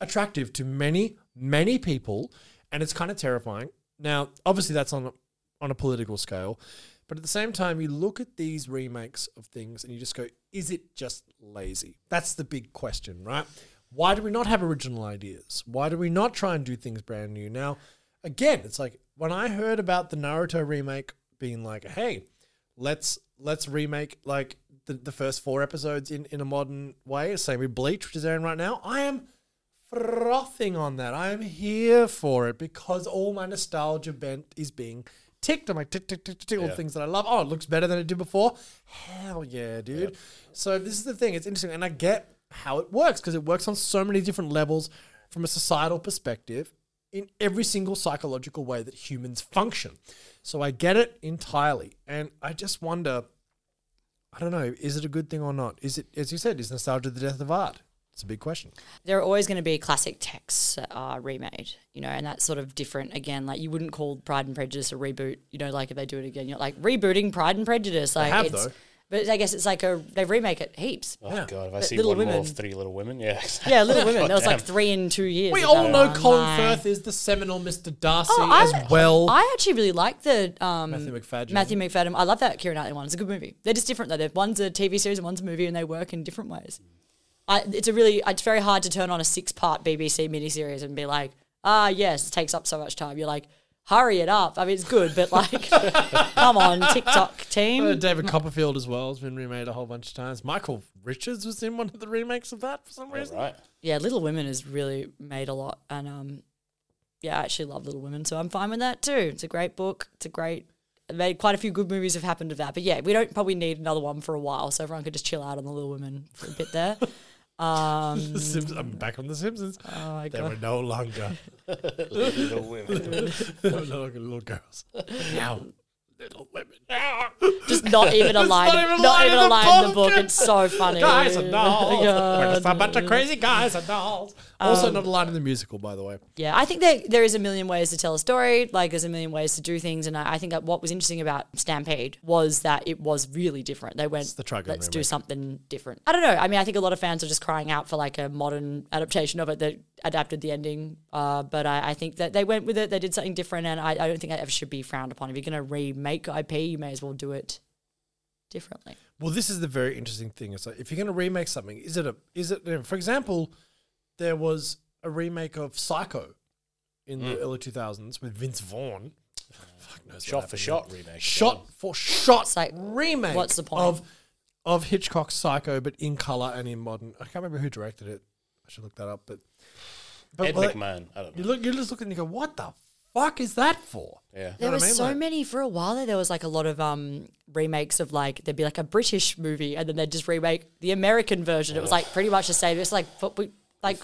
attractive to many, many people, and it's kind of terrifying. Now, obviously that's on a political scale, but at the same time, you look at these remakes of things and you just go, is it just lazy? That's the big question, right? Why do we not have original ideas? Why do we not try and do things brand new? Now, again, it's when I heard about the Naruto remake being hey, let's remake the first 4 episodes in a modern way, same with Bleach, which is airing right now, I am frothing on that. I'm here for it because all my nostalgia bent is being ticked. I'm like, tick, tick, tick, tick, tick, all the things that I love. Oh, it looks better than it did before. Hell yeah, dude. Yeah. So this is the thing. It's interesting. And I get how it works because it works on so many different levels from a societal perspective in every single psychological way that humans function. So I get it entirely. And I just wonder, I don't know, is it a good thing or not? Is it, as you said, is nostalgia the death of art? It's a big question. There are always going to be classic texts that are remade, you know, and that's sort of different again. Like you wouldn't call Pride and Prejudice a reboot, you know, like if they do it again, you're like rebooting Pride and Prejudice. Like, they have though. But I guess it's like they remake it heaps. Oh, yeah. God, if I see Little Women, more of Three Little Women, yeah. Exactly. Yeah, Little Women. There was like 3 in 2 years. We all know Colin Firth is the seminal Mr. Darcy as well. I actually really like the Matthew McFadden. I love that Keira Knightley one. It's a good movie. They're just different though. One's a TV series and one's a movie and they work in different ways. It's very hard to turn on a 6-part BBC miniseries and be like, yes, it takes up so much time. You're like, hurry it up. I mean, it's good, but like, come on, TikTok team. David Copperfield as well has been remade a whole bunch of times. Michael Richards was in one of the remakes of that for some reason. Right. Yeah, Little Women is really made a lot. And I actually love Little Women, so I'm fine with that too. It's a great book. Quite a few good movies have happened of that. But yeah, we don't probably need another one for a while, so everyone could just chill out on the Little Women for a bit there. I'm back on The Simpsons. Oh my God. They were no longer little women. They were no longer little girls. Now, Little Women. Just not even a line. Not even a line in the book. It's so funny. Guys and dolls. We're just a bunch of crazy guys and dolls. Also not a line in the musical, by the way. Yeah, I think there is a million ways to tell a story. Like there's a million ways to do things. And I think that what was interesting about Stampede was that it was really different. They went, let's do something different. I don't know. I mean, I think a lot of fans are just crying out for like a modern adaptation of it that adapted the ending. But I think that they went with it. They did something different. And I don't think that ever should be frowned upon. If you're going to remake IP, you may as well do it differently. Well, this is the very interesting thing. It's like if you're going to remake something, for example, there was a remake of Psycho in the early 2000s with Vince Vaughn. Fuck knows shot for shot remake. Shot for shot remake. What's the point of Hitchcock's Psycho, but in color and in modern? I can't remember who directed it. I should look that up. But Ed McMahon. I don't know. You just look at it and you go, "What the fuck is that for?" Yeah, there were so many for a while. There was like a lot of remakes of like there'd be like a British movie and then they'd just remake the American version. It was like pretty much the same. It's like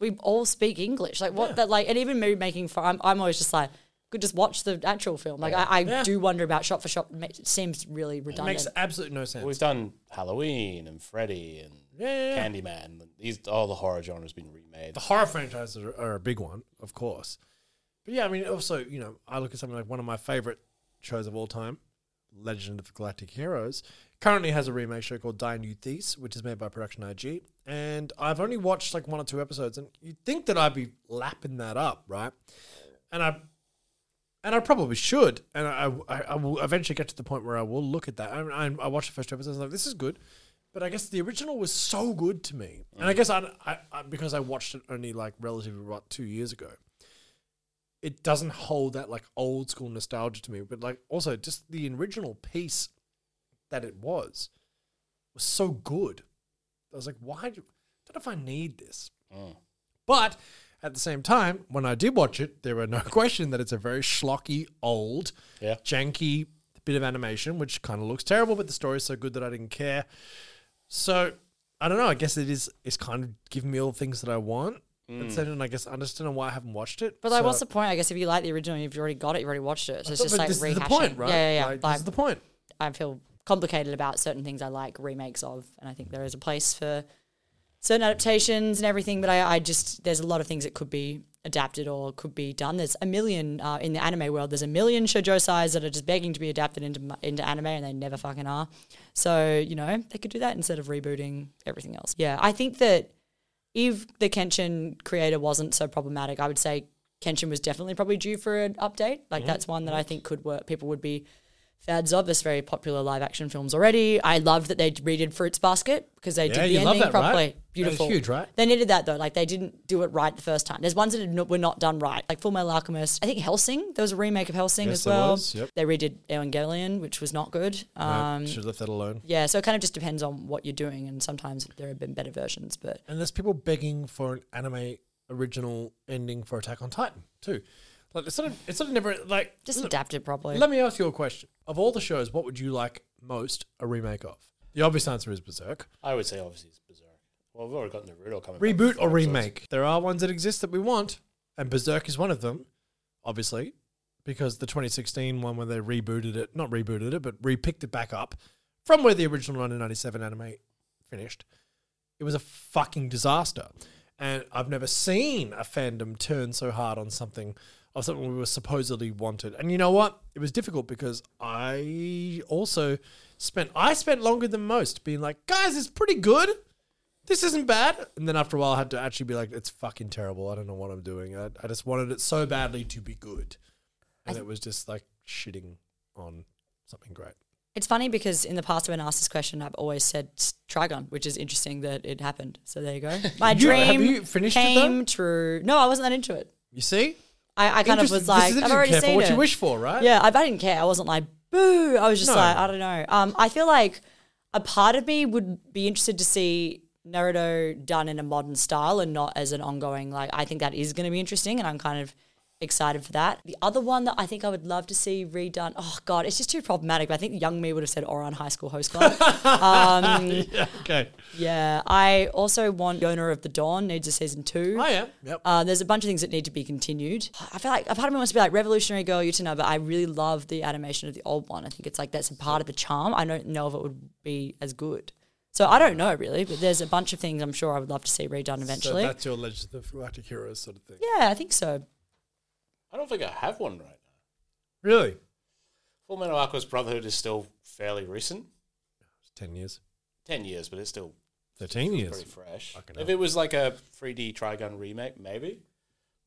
we all speak English. Like what that like and even movie making for I'm always just like could just watch the actual film. Like I do wonder about shot for shot. It seems really redundant. It makes absolutely no sense. Well, we've done Halloween and Freddy and Candyman. These all the horror genre has been remade. The horror franchises are a big one, of course. But yeah, I mean, also, you know, I look at something like one of my favourite shows of all time, Legend of the Galactic Heroes, currently has a remake show called Die New Thieves, which is made by Production IG. And I've only watched like 1 or 2 episodes, and you'd think that I'd be lapping that up, right? And I probably should. And I will eventually get to the point where I will look at that. I watched the first 2 episodes and I was like, this is good. But I guess the original was so good to me. And I guess I because I watched it only like relatively about 2 years ago, it doesn't hold that like old school nostalgia to me, but like also just the original piece that it was so good. I was like, why I don't know if I need this? But at the same time, when I did watch it, there were no question that it's a very schlocky, old, janky bit of animation, which kind of looks terrible, but the story is so good that I didn't care. So I don't know. I guess it's kind of giving me all the things that I want. And so then I guess I understand why I haven't watched it. But like, what's the point? I guess if you like the original, you've already got it, you've already watched it. So it's just like this rehashing. This is the point, right? Yeah, yeah, yeah. Like, this is the point. I feel complicated about certain things I like remakes of, and I think there is a place for certain adaptations and everything, but I just, there's a lot of things that could be adapted or could be done. There's a million, in the anime world, there's a million shoujosais that are just begging to be adapted into anime and they never fucking are. So, you know, they could do that instead of rebooting everything else. Yeah, I think that if the Kenshin creator wasn't so problematic, I would say Kenshin was definitely probably due for an update. Like that's one that I think could work. People would be fads of. There's very popular live action films already. I love that they redid Fruits Basket because they did the ending properly. Right? Beautiful. That was huge, right? They needed that though. Like they didn't do it right the first time. There's ones that were not done right. Like Full Metal Alchemist. I think Hellsing. There was a remake of Hellsing as well. Was, yep. They redid Evangelion, which was not good. Should have left that alone. Yeah, so it kind of just depends on what you're doing and sometimes there have been better versions. But and there's people begging for an anime original ending for Attack on Titan too. Like it's sort of never like just adapted properly. Let me ask you a question: of all the shows, what would you like most a remake of? The obvious answer is Berserk. I would say obviously it's Berserk. Well, we've already got Naruto coming. Reboot or remake? There are ones that exist that we want, and Berserk is one of them, obviously, because the 2016 one where they rebooted it, not rebooted it, but repicked it back up from where the original 1997 anime finished. It was a fucking disaster. And I've never seen a fandom turn so hard on something of something we were supposedly wanted. And you know what? It was difficult because I also spent longer than most being like, guys, it's pretty good. This isn't bad. And then after a while I had to actually be like, it's fucking terrible. I don't know what I'm doing. I just wanted it so badly to be good. And it was just like shitting on something great. It's funny because in the past when asked this question, I've always said Trigun, which is interesting that it happened. So there you go. My dream came true. No, I wasn't that into it. You see? I kind of was like, I've already seen it. Careful what you wish for, right? Yeah, I didn't care. I wasn't like, boo. I was just like, I don't know. I feel like a part of me would be interested to see Naruto done in a modern style and not as an ongoing, like, I think that is going to be interesting and I'm kind of excited for that. The other one that I think I would love to see redone, oh God, it's just too problematic. But I think young me would have said Oran High School Host Club. Yeah, okay. Yeah. I also want Yona of the Dawn needs a season 2. Oh yeah. Yep. There's a bunch of things that need to be continued. I feel like a part of me wants to be like Revolutionary Girl, Utena, but I really love the animation of the old one. I think it's like that's a part of the charm. I don't know if it would be as good. So I don't know really, but there's a bunch of things I'm sure I would love to see redone eventually. So that's your Legend of Galactic Heroes sort of thing. Yeah, I think so. I don't think I have one right now. Really? Full Metal Alchemist Brotherhood is still fairly recent. It's 10 years. 10 years, but it's still 13 years. Pretty fresh. If it was like a 3D Trigun remake, maybe.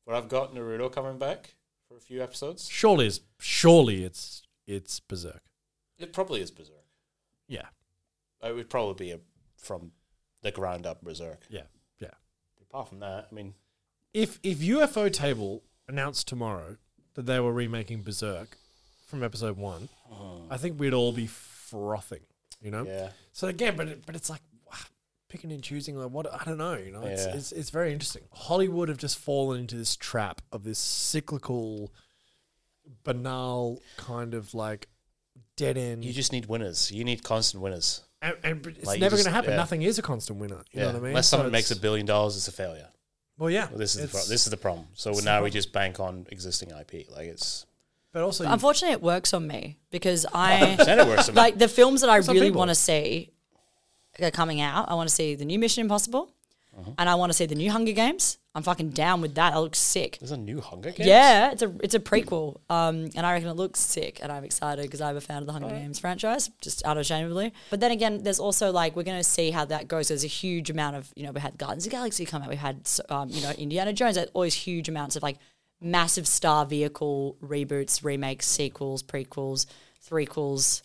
But I've got Naruto coming back for a few episodes. Surely it's Berserk. It probably is Berserk. Yeah. It would probably be from the ground up Berserk. Yeah, yeah. Apart from that, I mean... If UFO Table announced tomorrow that they were remaking Berserk from episode 1, I think we'd all be frothing, you know? Yeah. So again, but it's like wow, picking and choosing, like what, I don't know, you know? Yeah. It's very interesting. Hollywood have just fallen into this trap of this cyclical, banal kind of like dead end. You just need winners. You need constant winners. And it's like never going to happen. Yeah. Nothing is a constant winner. You know what I mean? Unless someone makes $1 billion, it's a failure. Well, yeah. Well, this is the problem. So now we just bank on existing IP. Like it's... But also... But unfortunately, it works on me because I... it works on me. Like the films that I really want to see are coming out. I want to see the new Mission Impossible and I want to see the new Hunger Games. I'm fucking down with that. It looks sick. There's a new Hunger Games? Yeah, it's a prequel. And I reckon it looks sick and I'm excited because I'm a fan of the Hunger Games franchise, just unashamedly. But then again, there's also like, we're going to see how that goes. There's a huge amount of, we had Guardians of the Galaxy come out. We had, Indiana Jones. There's always huge amounts of like massive star vehicle reboots, remakes, sequels, prequels, threequels.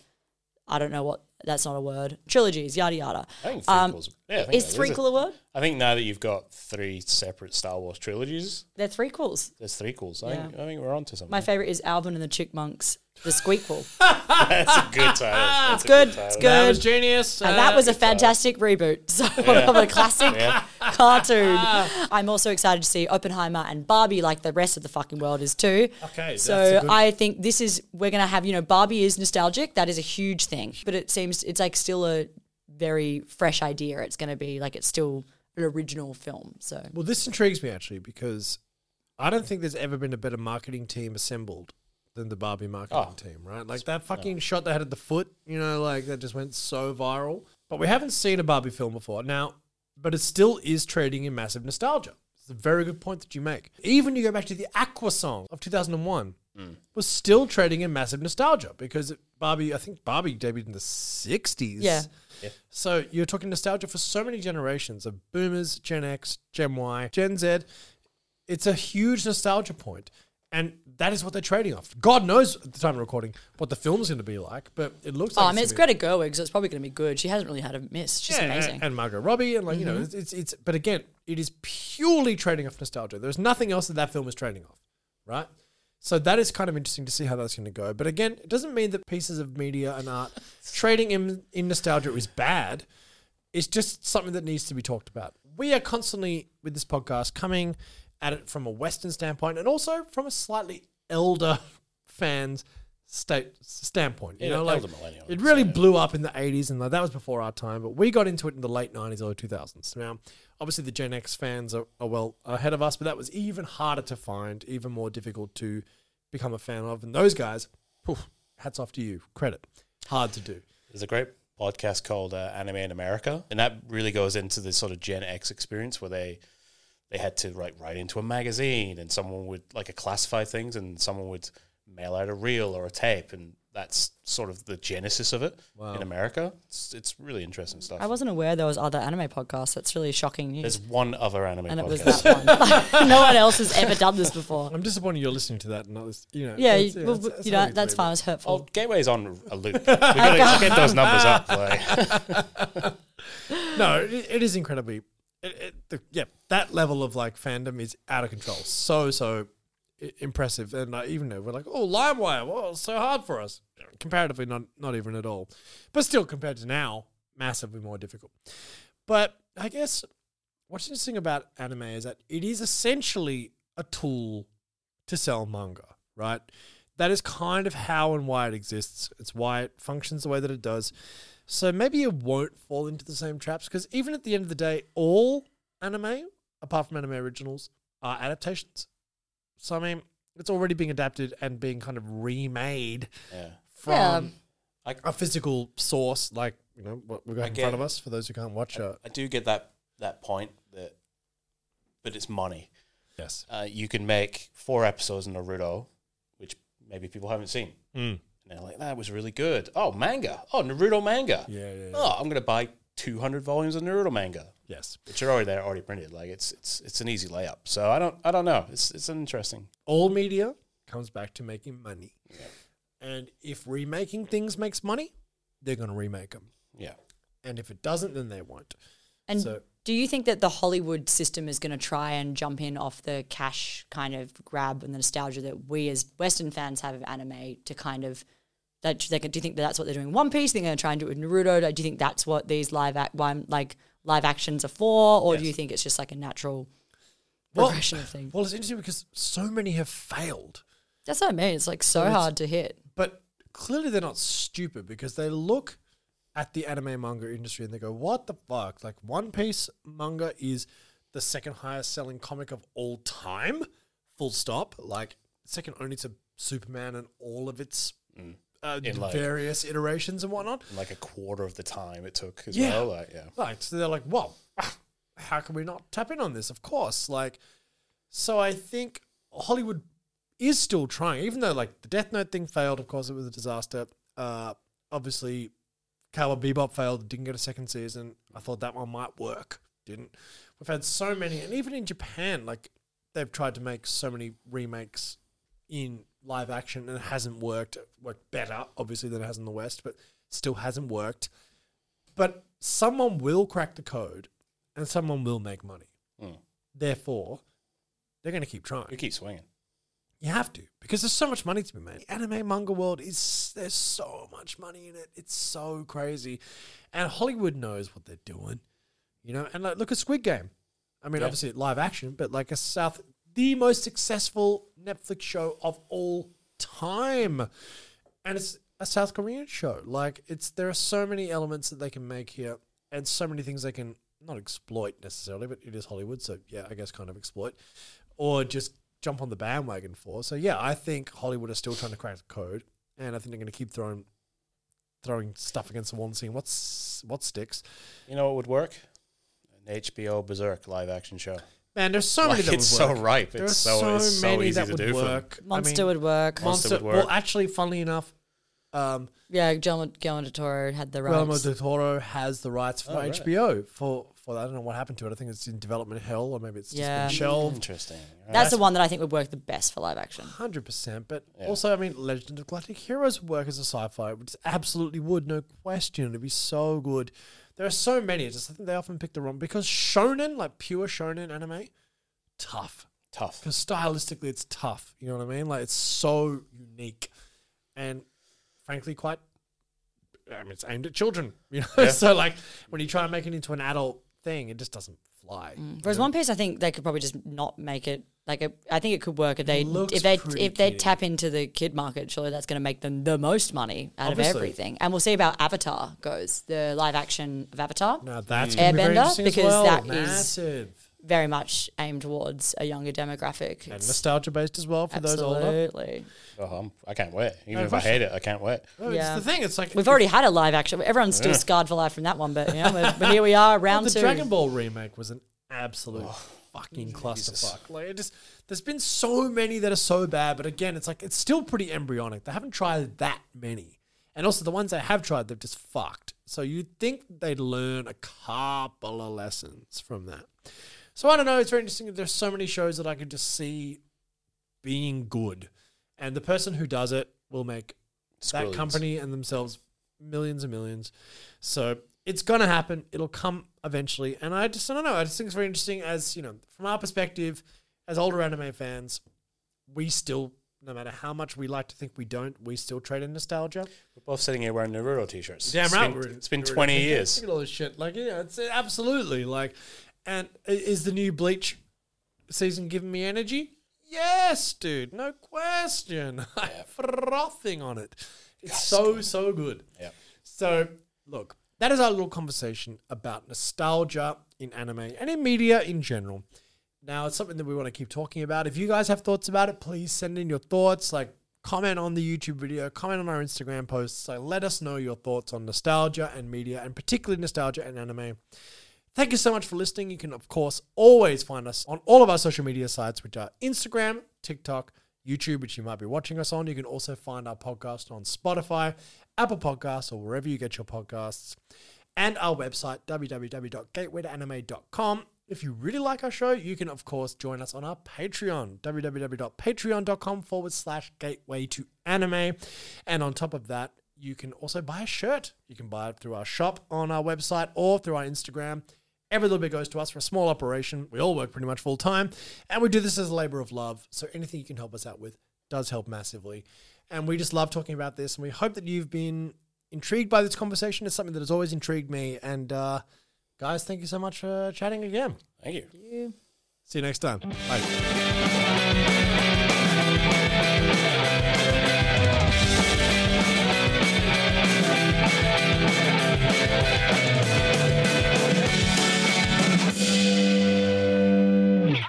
I don't know what. That's not a word. Trilogies, yada, yada. I think threequels. Is threequel a word? I think now that you've got 3 separate Star Wars trilogies. They're threequels. There's threequels. I think we're on to something. My favourite is Alvin and the Chipmunks, the Squeakquel. That's a good title. That's good. It's good. That was genius. And that was a fantastic reboot. So of a classic cartoon. I'm also excited to see Oppenheimer and Barbie like the rest of the fucking world is too. Okay. So I think we're going to have, Barbie is nostalgic. That is a huge thing. But it seems it's like still a very fresh idea. It's going to be like it's still an original film. So well, this intrigues me actually because I don't think there's ever been a better marketing team assembled than the Barbie marketing team, right? Like that fucking shot they had at the foot, that just went so viral. But we haven't seen a Barbie film before now, but it still is trading in massive nostalgia. It's a very good point that you make. Even you go back to the Aqua song of 2001 was still trading in massive nostalgia because Barbie debuted in the 60s. Yeah. Yeah. So you're talking nostalgia for so many generations of boomers, Gen X, Gen Y, Gen Z. It's a huge nostalgia point. And that is what they're trading off. God knows at the time of recording what the film's going to be like, but it looks like... it's Greta Gerwig, so it's probably going to be good. She hasn't really had a miss. She's amazing. And Margot Robbie, and it's... But again, it is purely trading off nostalgia. There's nothing else that film is trading off, right? So that is kind of interesting to see how that's going to go. But again, it doesn't mean that pieces of media and art trading in nostalgia is bad. It's just something that needs to be talked about. We are constantly, with this podcast, coming at it from a Western standpoint and also from a slightly elder fan's standpoint. You know, like it really blew up in the 80s, and like, that was before our time, but we got into it in the late 90s, early 2000s. Now, obviously the Gen X fans are well ahead of us, but that was even harder to find, even more difficult to become a fan of. And those guys, poof, hats off to you. Credit. Hard to do. There's a great podcast called Anime in America, and that really goes into the sort of Gen X experience where they had to write right into a magazine, and someone would like classify things, and someone would mail out a reel or a tape, and that's sort of the genesis of it. Wow. In America. It's really interesting stuff. I wasn't aware there was other anime podcasts. That's really shocking news. There's one other anime podcast. And it was that one. No one else has ever done this before. I'm disappointed you're listening to that and not this, you know. Yeah, that's fine. It was hurtful. Oh, Gateway's on a loop. We've got to get those numbers up. Like. No, it is incredibly... that level of like fandom is out of control. So impressive. And even though we're like, oh, LimeWire, well, it's so hard for us. Comparatively, not even at all. But still, compared to now, massively more difficult. But I guess what's interesting about anime is that it is essentially a tool to sell manga, right? That is kind of how and why it exists. It's why it functions the way that it does. So maybe it won't fall into the same traps, because even at the end of the day, all anime, apart from anime originals, are adaptations. So, I mean, it's already being adapted and being kind of remade from a physical source, like, you know, what we've got in front of us, for those who can't watch it. I do get that point, but it's money. Yes. You can make 4 episodes in Naruto, which maybe people haven't seen. Mm. And they're like, that was really good. Oh, manga. Oh, Naruto manga. Yeah. Oh, I'm going to buy 200 volumes of Naruto manga. Yes. Which are already there, already printed. Like it's an easy layup. So I don't know. It's an interesting. All media comes back to making money. Yeah. And if remaking things makes money, they're going to remake them. Yeah. And if it doesn't, then they won't. And so, do you think that the Hollywood system is going to try and jump in off the cash kind of grab and the nostalgia that we as Western fans have of anime to kind of... do you think that's what they're doing in One Piece? Do you think they're going to try and do it with Naruto? Do you think that's what these live actions are for? Or do you think it's just like a natural progression of things? Well, it's interesting because so many have failed. That's what I mean. It's like so hard to hit. But clearly they're not stupid, because they look at the anime manga industry and they go, what the fuck? Like, One Piece manga is the second highest selling comic of all time, full stop. Like, second only to Superman and all of its... various iterations and whatnot. Like a quarter of the time it took as well. So they're like, well, how can we not tap in on this? Of course. Like, so I think Hollywood is still trying, even though like the Death Note thing failed, of course it was a disaster. Obviously Cowboy Bebop failed, didn't get a second season. I thought that one might work. Didn't. We've had so many, and even in Japan, like they've tried to make so many remakes in live action, and it hasn't worked. It worked better, obviously, than it has in the West, but still hasn't worked. But someone will crack the code, and someone will make money. Mm. Therefore, they're going to keep trying. You keep swinging. You have to, because there's so much money to be made. The anime manga world there's so much money in it. It's so crazy, and Hollywood knows what they're doing, you know. And like, look at Squid Game. I mean, obviously live action, but like the most successful Netflix show of all time. And it's a South Korean show. Like, there are so many elements that they can make here, and so many things they can not exploit necessarily, but it is Hollywood, so yeah, I guess kind of exploit. Or just jump on the bandwagon for. So yeah, I think Hollywood are still trying to crack the code, and I think they're going to keep throwing stuff against the wall and seeing what sticks. You know what would work? An HBO Berserk live action show. Man, there's so many that would work. It's so ripe. It's so easy to do. Monster would work. Monster would work. Well, actually, funnily enough... Guillermo del Toro had the rights. Guillermo del Toro has the rights for HBO. For I don't know what happened to it. I think it's in development hell, or maybe it's just been shelved. Interesting. Right. That's the one that I think would work the best for live action. 100%. But also, I mean, Legend of Galactic Heroes would work as a sci-fi. It absolutely would, no question. It'd be so good. There are so many. I think they often pick the wrong, because shonen, like pure shonen anime, tough. Because stylistically, it's tough. You know what I mean? Like, it's so unique, and frankly, quite. I mean, it's aimed at children. You know, so like when you try and make it into an adult thing, it just doesn't fly. Mm. Whereas One Piece, I think they could probably just not make it. Like, I think it could work if they tap into the kid market. Surely that's going to make them the most money out of everything. And we'll see about Avatar goes, the live action of Avatar. Now that's Airbender, because that is massive. Very much aimed towards a younger demographic. And nostalgia-based as well for those older. Absolutely. Oh, I can't wait. Even if I hate it, I can't wait. Well, it's the thing. It's like we've already had a live action. Everyone's still scarred for life from that one, but you know, but here we are, round two. The Dragon Ball remake was an absolute fucking clusterfuck. Like, there's been so many that are so bad, but again, it's like it's still pretty embryonic. They haven't tried that many. And also the ones they have tried, they've just fucked. So you'd think they'd learn a couple of lessons from that. So I don't know, it's very interesting. There's so many shows that I could just see being good. And the person who does it will make that company and themselves millions and millions. So it's going to happen. It'll come eventually. And I don't know. I just think it's very interesting as, you know, from our perspective, as older anime fans, we still, no matter how much we like to think we don't, we still trade in nostalgia. We're both sitting here wearing Naruto t-shirts. Damn right. It's been 20 years. Look at all this shit. Like, yeah, it's absolutely like... And is the new Bleach season giving me energy? Yes, dude. No question. I'm frothing on it. It's so good. Yeah. So, look, that is our little conversation about nostalgia in anime and in media in general. Now, it's something that we want to keep talking about. If you guys have thoughts about it, please send in your thoughts. Like, comment on the YouTube video, comment on our Instagram posts. Like, let us know your thoughts on nostalgia and media, and particularly nostalgia and anime. Thank you so much for listening. You can, of course, always find us on all of our social media sites, which are Instagram, TikTok, YouTube, which you might be watching us on. You can also find our podcast on Spotify, Apple Podcasts, or wherever you get your podcasts. And our website, www.gatewaytoanime.com. If you really like our show, you can, of course, join us on our Patreon, www.patreon.com/gatewaytoanime. And on top of that, you can also buy a shirt. You can buy it through our shop on our website or through our Instagram. Every little bit goes to us for a small operation. We all work pretty much full time, and we do this as a labor of love. So anything you can help us out with does help massively. And we just love talking about this, and we hope that you've been intrigued by this conversation. It's something that has always intrigued me. And guys, thank you so much for chatting again. Thank you. See you next time. Bye.